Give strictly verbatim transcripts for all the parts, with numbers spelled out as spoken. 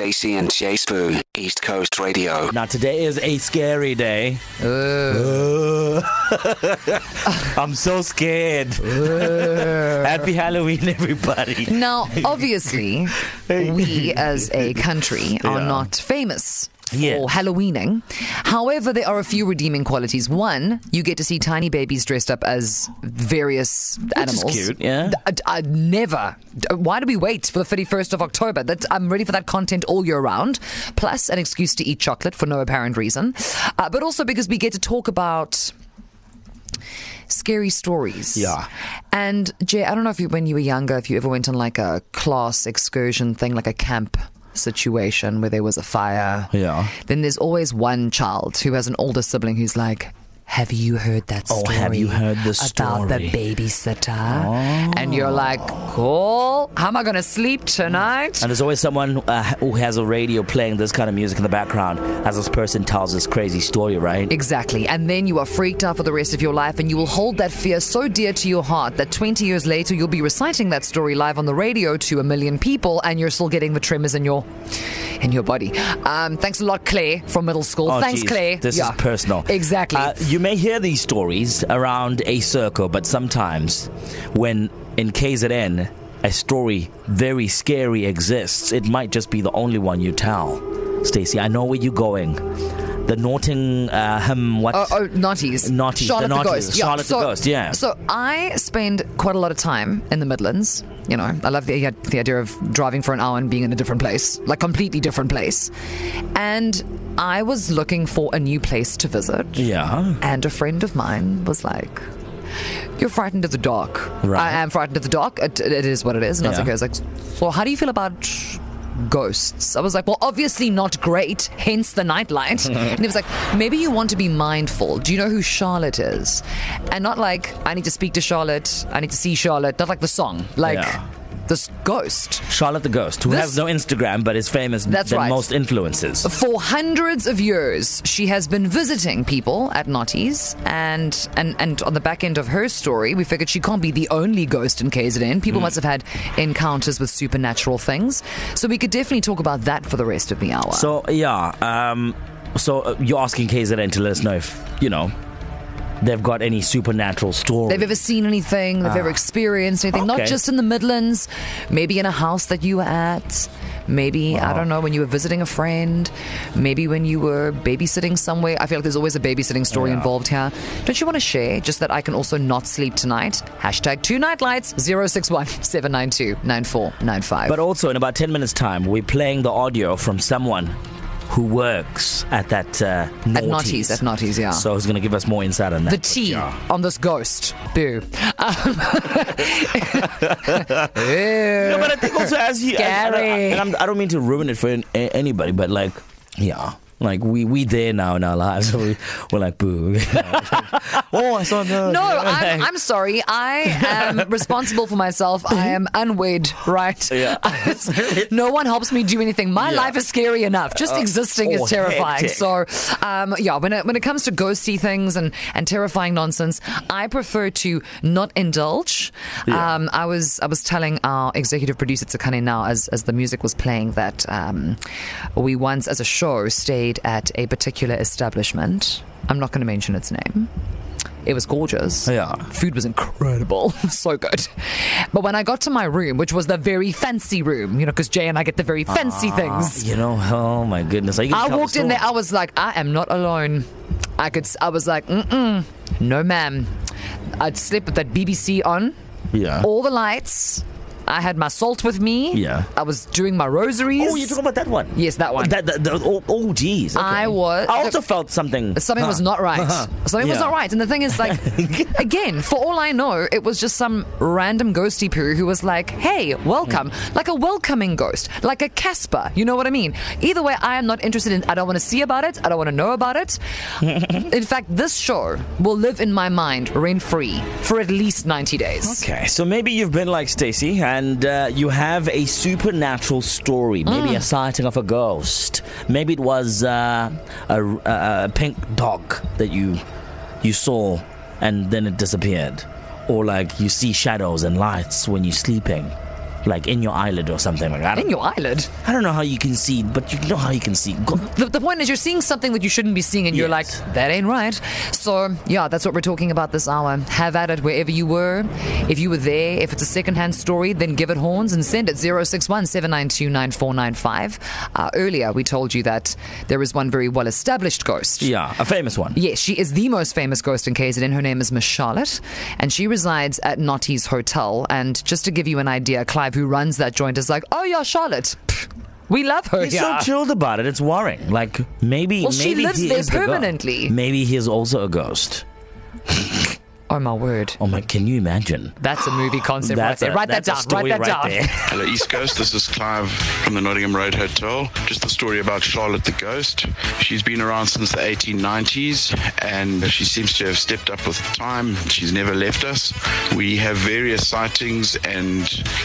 Stacey and J Sbu, East Coast Radio. Now today is a scary day. Uh. I'm so scared. Uh. Happy Halloween, everybody. Now, obviously, we as a country are yeah. not famous for yeah. Halloweening. However, there are a few redeeming qualities. One, you get to see tiny babies dressed up as various Which animals. Is cute, yeah. I, I never. Why do we wait for the thirty-first of October? That's, I'm ready for that content all year round. Plus, an excuse to eat chocolate for no apparent reason. Uh, but also because we get to talk about scary stories. Yeah. And, Jay, I don't know if you, when you were younger, if you ever went on like a class excursion thing, like a camp situation where there was a fire. Yeah. Then there's always one child who has an older sibling who's like, have you heard that story? Oh, have you heard the story about the babysitter? Oh. And you're like, cool, how am I going to sleep tonight? And there's always someone uh, who has a radio playing this kind of music in the background as this person tells this crazy story, right? Exactly. And then you are freaked out for the rest of your life, and you will hold that fear so dear to your heart that twenty years later you'll be reciting that story live on the radio to a million people, and you're still getting the tremors in your in your body. Um, thanks a lot, Claire, from middle school. Oh, thanks, geez. Claire. This yeah. is personal. Exactly. Uh, you You may hear these stories around a circle, but sometimes when in K Z N a story very scary exists, it might just be the only one you tell. Stacey, I know where you're going. The Notting, uh, him, what? Oh, oh Nottie's. Nottie's. Charlotte the, the Ghost. Yeah. Charlotte so, the Ghost, yeah. So I spend quite a lot of time in the Midlands. You know, I love the, the idea of driving for an hour and being in a different place, like completely different place. And I was looking for a new place to visit. Yeah. And a friend of mine was like, you're frightened of the dark. Right. I am frightened of the dark. It, it is what it is. And yeah. I was like, so how do you feel about ghosts? I was like, well, obviously not great, hence the nightlight. And he was like, maybe you want to be mindful. Do you know who Charlotte is? And not like, I need to speak to Charlotte, I need to see Charlotte. Not like the song. Like... Yeah. This ghost. Charlotte the Ghost, who this, has no Instagram but is famous that's than right. most influences. For hundreds of years, she has been visiting people at Nottie's. And, and and on the back end of her story, we figured she can't be the only ghost in K Z N. People mm. must have had encounters with supernatural things. So we could definitely talk about that for the rest of the hour. So, yeah. Um, so you're asking K Z N to let us know if, you know, they've got any supernatural story. They've ever seen anything, they've ah. ever experienced anything, okay. not just in the Midlands, maybe in a house that you were at, maybe, wow. I don't know, when you were visiting a friend, maybe when you were babysitting somewhere. I feel like there's always a babysitting story yeah. involved here. Don't you want to share just that I can also not sleep tonight? Hashtag two nightlights, zero six one seven nine two nine four nine five. But also in about ten minutes time, we're playing the audio from someone who works at that uh, Nottie's. At Nottie's, at Nottie's, yeah. So he's going to give us more insight on that. The tea yeah. on this ghost. Boo. Um, no, but I think also as you... Scary. As, I, I, I don't mean to ruin it for anybody, but like, yeah. Like, we we there now in our lives. So we, we're like, boo. oh, I saw that. No, I'm, I'm sorry. I am responsible for myself. I am unwed, right? Yeah. No one helps me do anything. My yeah. life is scary enough. Just uh, existing oh, is terrifying. Hectic. So, um, yeah, when it, when it comes to ghosty things and, and terrifying nonsense, I prefer to not indulge. Yeah. Um, I was I was telling our executive producer, Tsakane, now, as, as the music was playing, that um, we once, as a show, stayed at a particular establishment. I'm not going to mention its name. It was gorgeous. Yeah. Food was incredible. So good. But when I got to my room, which was the very fancy room, you know, because Jay and I get the very fancy uh, things. You know, oh my goodness. Are you I walked the in there, I was like, I am not alone. I could. I was like, mm-mm, no ma'am. I'd sleep with that B B C on. Yeah. All the lights. I had my salt with me. Yeah. I was doing my rosaries. Oh, you're talking about that one? Yes, that one. That, that, that, oh, oh, geez. Okay. I was. I also the, felt something. Something huh. was not right. Uh-huh. Something yeah. was not right. And the thing is, like, again, for all I know, it was just some random ghosty poo who was like, hey, welcome. Mm. Like a welcoming ghost. Like a Casper. You know what I mean? Either way, I am not interested in I don't want to see about it. I don't want to know about it. In fact, this show will live in my mind rent-free for at least ninety days. Okay. So maybe you've been like Stacey and And uh, you have a supernatural story, maybe mm. a sighting of a ghost. Maybe it was uh, a, a, a pink dog that you you saw and then it disappeared. Or like you see shadows and lights when you're sleeping. like in your eyelid or something like that. In your eyelid? I don't know how you can see, but you know how you can see. The, the point is you're seeing something that you shouldn't be seeing, and yes. You're like, that ain't right. So, yeah, that's what we're talking about this hour. Have at it wherever you were. If you were there, if it's a secondhand story, then give it horns and send it zero six one seven nine two nine four nine five. Uh, earlier, we told you that there is one very well-established ghost. Yeah, a famous one. Yes, yeah, she is the most famous ghost in K Z N. Her name is Miss Charlotte, and she resides at Nottie's Hotel. And just to give you an idea, Clive, who runs that joint, is like, oh yeah, Charlotte, we love her. He's yeah. so chilled about it. It's worrying. Like maybe, well, maybe she lives there permanently. The maybe he is also a ghost. Oh my word! Oh my! Can you imagine? That's a movie concept right there. Write that down. Write that down. Hello, East Coast. This is Clive from the Nottingham Road Hotel. Just the story about Charlotte the Ghost. She's been around since the eighteen nineties, and she seems to have stepped up with time. She's never left us. We have various sightings and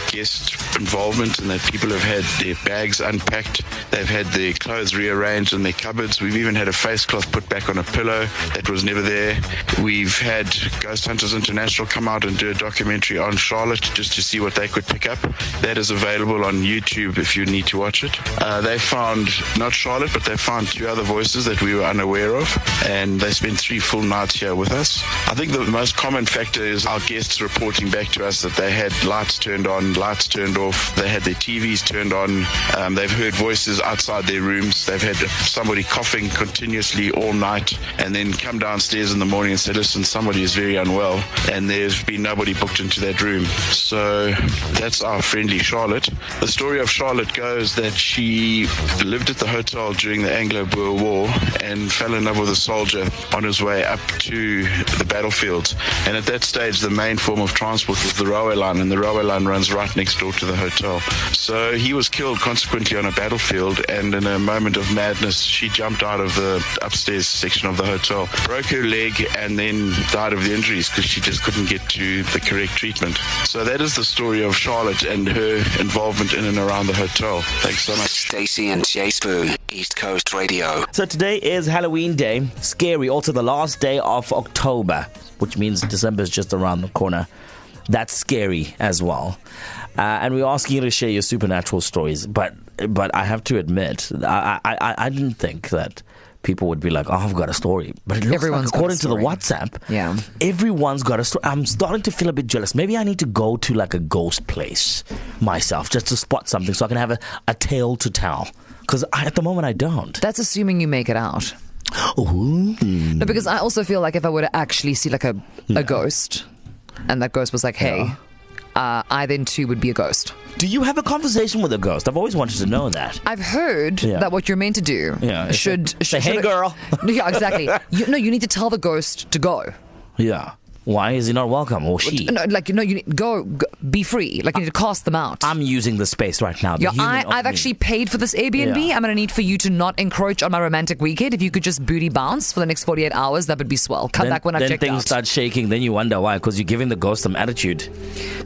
guest involvement, in that people have had their bags unpacked, they've had their clothes rearranged in their cupboards. We've even had a face cloth put back on a pillow that was never there. We've had ghosts. Hunters International come out and do a documentary on Charlotte just to see what they could pick up. That is available on YouTube if you need to watch it. Uh, they found not Charlotte, but they found two other voices that we were unaware of, and they spent three full nights here with us. I think the most common factor is our guests reporting back to us that they had lights turned on, lights turned off, they had their T Vs turned on, um, they've heard voices outside their rooms, they've had somebody coughing continuously all night, and then come downstairs in the morning and say, listen, somebody is very unwell, and there's been nobody booked into that room. So that's our friendly Charlotte. The story of Charlotte goes that she lived at the hotel during the Anglo-Boer War and fell in love with a soldier on his way up to the battlefield. And at that stage, the main form of transport was the railway line, and the railway line runs right next door to the hotel. So he was killed consequently on a battlefield, and in a moment of madness, she jumped out of the upstairs section of the hotel, broke her leg, and then died of the injury because she just couldn't get to the correct treatment. So that is the story of Charlotte and her involvement in and around the hotel. Thanks so much. Stacey and J Sbu, East Coast Radio. So today is Halloween Day. Scary. Also the last day of October, which means December is just around the corner. That's scary as well. Uh, and we're asking you to share your supernatural stories. But but I have to admit, I I, I didn't think that people would be like, oh, I've got a story. But it looks everyone's like, according to the WhatsApp, yeah. everyone's got a story. I'm starting to feel a bit jealous. Maybe I need to go to like a ghost place myself just to spot something so I can have a, a tale to tell. Because at the moment, I don't. That's assuming you make it out. Ooh. No, because I also feel like if I were to actually see like a, yeah. a ghost, and that ghost was like, hey, yeah. uh, I then too would be a ghost. Do you have a conversation with a ghost? I've always wanted to know that. I've heard yeah. that what you're meant to do yeah, should... A, should say, hey, girl. Yeah, exactly. you, no, you need to tell the ghost to go. Yeah. Why is he not welcome? Or she? No, like, no, you need, go, go, be free. Like, you need to cast them out. I'm using the space right now. The yeah, I, I've me. actually paid for this Airbnb. Yeah. I'm going to need for you to not encroach on my romantic weekend. If you could just booty bounce for the next forty-eight hours, that would be swell. Come then, back when I've checked out. Then things start shaking. Then you wonder why, because you're giving the ghost some attitude.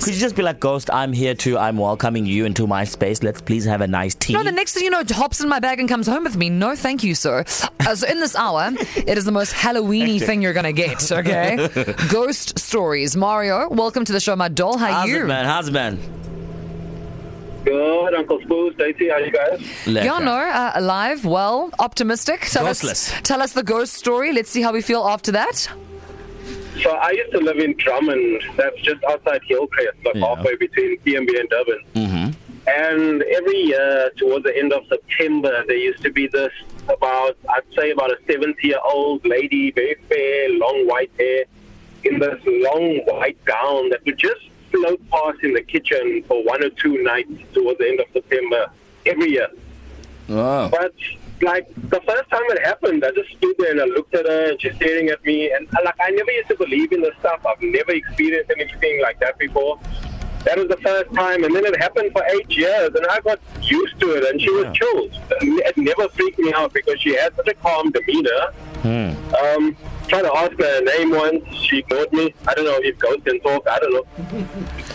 Could you just be like, ghost, I'm here too. I'm welcoming you into my space. Let's please have a nice tea. No, the next thing you know, hops in my bag and comes home with me. No, thank you, sir. Uh, so in this hour, it is the most Halloween-y thing you're going to get, okay? Ghost stories. Mario, welcome to the show, my doll. How are you? How's it, man? How's it, man? Good, Uncle Spoo, Stacey, how are you guys? Y'all know, uh, alive, well, optimistic. Tell Ghostless. Us, tell us the ghost story. Let's see how we feel after that. So I used to live in Drummond. That's just outside Hillcrest, like yeah. halfway between P M B and Durban. Mm-hmm. And every year, towards the end of September, there used to be this about, I'd say about a seventy-year-old lady, very fair, long white hair, in this long white gown that would just float past in the kitchen for one or two nights towards the end of September every year. Wow. But, like, the first time it happened, I just stood there and I looked at her and she's staring at me. And, like, I never used to believe in this stuff. I've never experienced anything like that before. That was the first time. And then it happened for eight years and I got used to it and she yeah. was chilled. It never freaked me out because she had such a calm demeanor. Hmm. Um... Trying to ask her name once, she ignored me. I don't know if ghosts can talk, I don't know.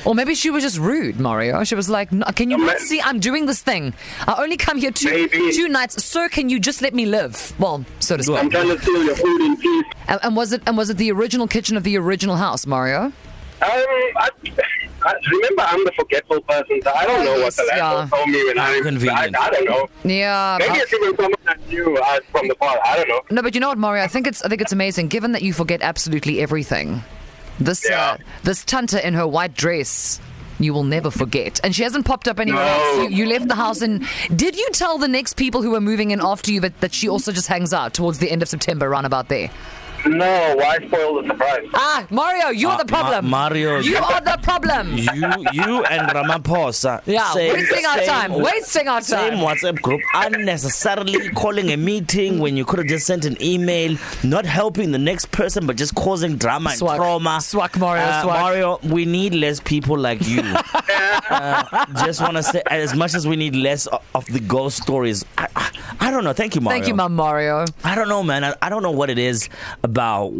Or maybe she was just rude, Mario. She was like, no, can you oh, not see I'm doing this thing? I only come here two, two nights. Sir, can you just let me live? Well, so to speak. I'm trying to steal your food in peace. And, and was it and was it the original kitchen of the original house, Mario? Um, I, I, remember, I'm the forgetful person, so I don't know what the yeah. laptop told me when I, I I don't know. Yeah. Maybe it's even someone that knew uh, from the past. I don't know. No, but you know what, Maury? I think it's I think it's amazing, given that you forget absolutely everything. This yeah. uh, this Tanta in her white dress, you will never forget. And she hasn't popped up anywhere no. else. You, you left the house, and did you tell the next people who were moving in after you that, that she also just hangs out towards the end of September, round about there? No, why spoil the surprise? Ah, Mario, you're uh, the problem. Ma- Mario, you are the problem. You, you and Ramaphosa. Yeah, same, wasting our same, time. Wasting our same time. Same WhatsApp group, unnecessarily calling a meeting when you could have just sent an email, not helping the next person, but just causing drama and Swag. trauma. Swag, Mario. Uh, Swag. Mario, we need less people like you. uh, just want to say, as much as we need less of, of the ghost stories. I, I, I don't know. Thank you, Mario. Thank you, Mum Mario. I don't know, man. I, I don't know what it is about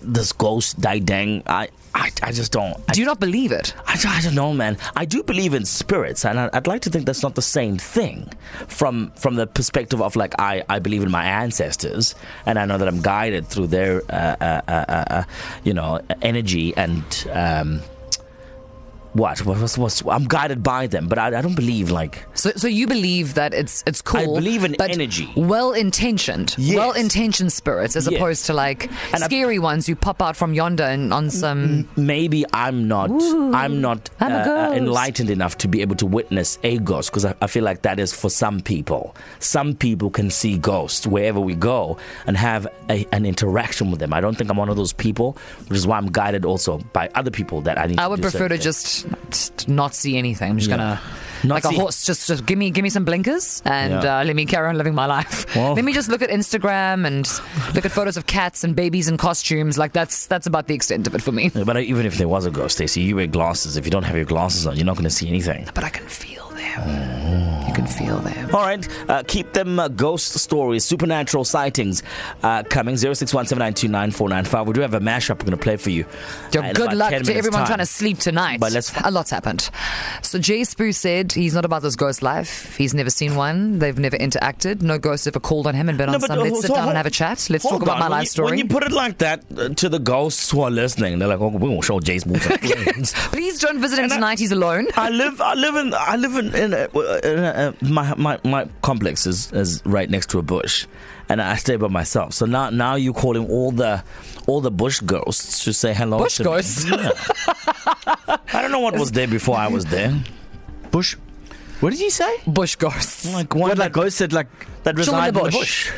this ghost die dang. I, I, I just don't. I, do you not believe it? I, I don't know, man. I do believe in spirits, and I, I'd like to think that's not the same thing from from the perspective of, like, I, I believe in my ancestors, and I know that I'm guided through their, uh, uh, uh, uh, you know, energy and... Um, What? What, what, what? I'm guided by them, but I, I don't believe, like... So so you believe that it's it's cool. I believe in energy. Well-intentioned. Yes. Well-intentioned spirits as yes. opposed to, like, and scary I, ones who pop out from yonder and on some... Maybe I'm not Ooh, I'm not I'm uh, uh, enlightened enough to be able to witness a ghost, because I, I feel like that is for some people. Some people can see ghosts wherever we go and have a, an interaction with them. I don't think I'm one of those people, which is why I'm guided also by other people that I need I to I would prefer to things. just... not see anything. I'm just yeah. gonna not like see. a horse. Just, just give me, give me some blinkers, and yeah. uh, let me carry on living my life. Well. Let me just look at Instagram and look at photos of cats and babies in costumes. Like that's that's about the extent of it for me. Yeah, but even if there was a ghost, Stacey, you wear glasses. If you don't have your glasses on, you're not going to see anything. But I can feel them. Oh. You can feel them. All right, uh, keep them uh, ghost stories, supernatural sightings uh, coming. Zero six one seven nine two nine four nine five. We do have a mashup we're going to play for you. Yo, uh, good luck to everyone time. trying to sleep tonight. But let's. A lot's happened. So J Sbu said he's not about this ghost life. He's never seen one. They've never interacted. No ghost ever called on him and been no, on some. Uh, Let's so sit down hold, and have a chat. Let's talk about on. my life story. When you put it like that uh, to the ghosts who are listening, they're like, "Oh, we won't show J Sbu." Please don't visit him and tonight. I, he's alone. I live. I live in. I live in. in, a, in a, uh, my my my complex is, is right next to a bush, and I stay by myself. So now now you're calling all the all the bush ghosts to say hello. Bush to ghosts. Me. Yeah. I don't know what was there before I was there. Bush. What did you say? Bush ghosts. Like one what, like, ghost that like that reside in the bush,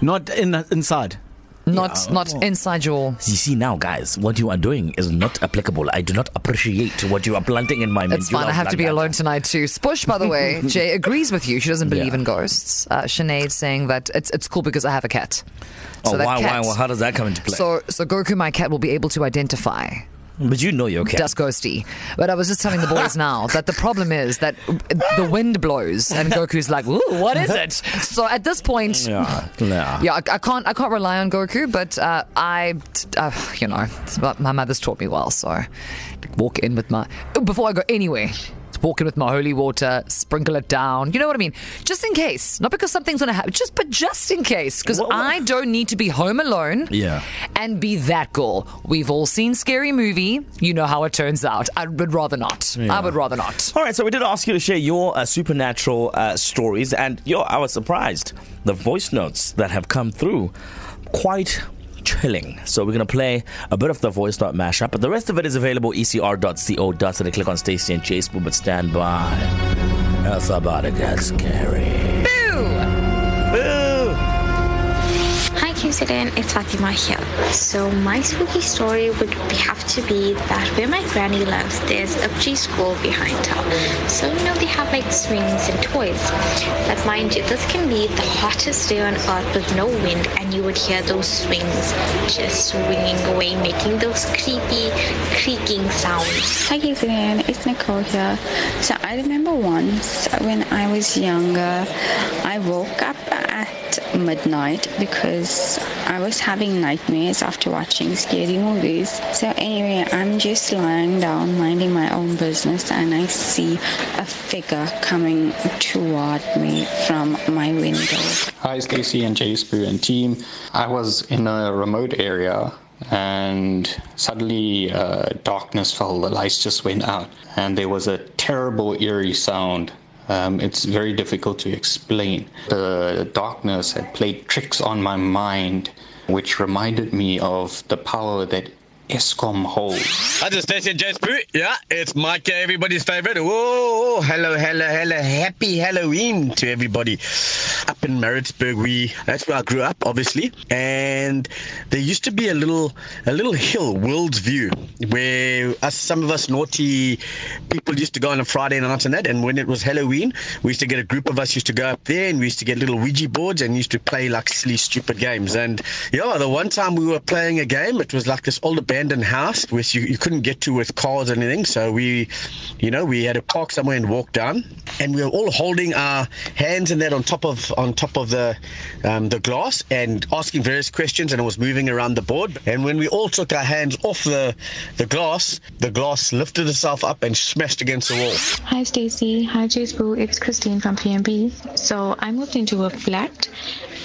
not in inside. Not yeah. not inside your... You see now, guys, what you are doing is not applicable. I do not appreciate what you are planting in my... It's fine, I have to be alone tonight too. Spush, by the way, Jay agrees with you. She doesn't believe yeah. in ghosts. Uh, Sinead's saying that it's it's cool because I have a cat. So oh, that why, cat, why, well, how does that come into play? So, so Goku, my cat, will be able to identify... But you know your cat. That's ghosty. But I was just telling the boys now that the problem is that the wind blows and Goku's like, ooh, what is it? So at this point, yeah, yeah. yeah I, I can't I can't rely on Goku, but uh, I, uh, you know, my mother's taught me well, so walk in with my, before I go anywhere, walk in with my holy water, sprinkle it down. You know what I mean? Just in case. Not because something's going to happen, just but just in case. Because I don't need to be home alone yeah. and be that girl. We've all seen Scary Movie. You know how it turns out. I would rather not. Yeah. I would rather not. All right, so we did ask you to share your uh, supernatural uh, stories. And yo, I was surprised. The voice notes that have come through, quite... chilling. So we're going to play a bit of the voice note mashup, but the rest of it is available E C R dot co dot So they click on Stacey and Chase, but stand by. That's about to get scary. Boo! Boo! Hi K Z N, it's Fatima here. So my spooky story would have to be that where my granny lives, there's a preschool behind her. So you know they have like swings and toys. But mind you, this can be the hottest day on earth with no wind, and you would hear those swings just swinging away, making those creepy, creaking sounds. Hi K Z N, it's Nicole here. So I remember once when I was younger, I woke up at midnight because I was having nightmares after watching scary movies. So anyway, I'm just lying down minding my own business and I see a figure coming toward me from my window. Hi Stacey and J Sbu and team. I was in a remote area and suddenly uh, darkness fell, the lights just went out, and there was a terrible eerie sound. Um, it's very difficult to explain. The darkness had played tricks on my mind, which reminded me of the power that ESCOM holds. Hi, this is Stacey and J Sbu. Yeah, it's Mike, everybody's favorite. Whoa, hello, hello, hello. Happy Halloween to everybody. Up in Maritzburg, we that's where I grew up, obviously. And there used to be a little a little hill, World's View, where us, some of us naughty people used to go on a Friday night and that. And when it was Halloween, we used to get a group of us used to go up there, and we used to get little Ouija boards and used to play like silly, stupid games. And yeah, the one time we were playing a game, it was like this old abandoned house which you, you couldn't get to with cars or anything, so we you know we had to park somewhere and walk down, and we were all holding our hands and that on top of on top of the um, the glass and asking various questions, and it was moving around the board. And when we all took our hands off the the glass the glass lifted itself up and smashed against the wall. Hi Stacey, hi J Sbu, it's Christine from P M B. So I moved into a flat,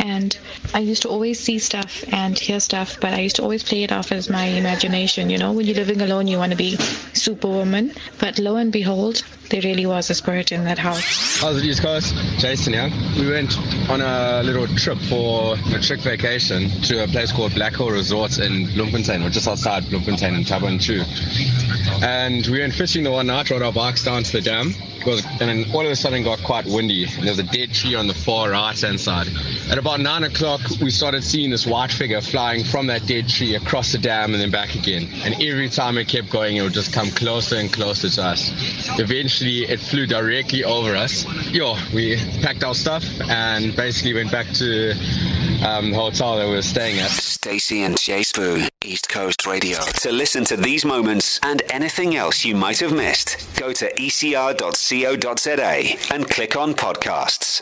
and I used to always see stuff and hear stuff, but I used to always play it off as my imagination. You know, when you're living alone, you want to be superwoman. But lo and behold, there really was a spirit in that house. I was at East Coast, Jason here. We went on a little trip for a trick vacation to a place called Black Hole Resorts in Bloemfontein, or just outside Bloemfontein in Thaba Nchu. And we went fishing the one night, rode our bikes down to the dam. Was, and then all of a sudden got quite windy. There's a dead tree on the far right-hand side. At about nine o'clock, we started seeing this white figure flying from that dead tree across the dam and then back again. And every time it kept going, it would just come closer and closer to us. Eventually, it flew directly over us. Yo, we packed our stuff and basically went back to um, the hotel that we were staying at. Stacey and J Sbu, East Coast Radio. To listen to these moments and anything else you might have missed, go to E C R dot co dot z a and click on podcasts.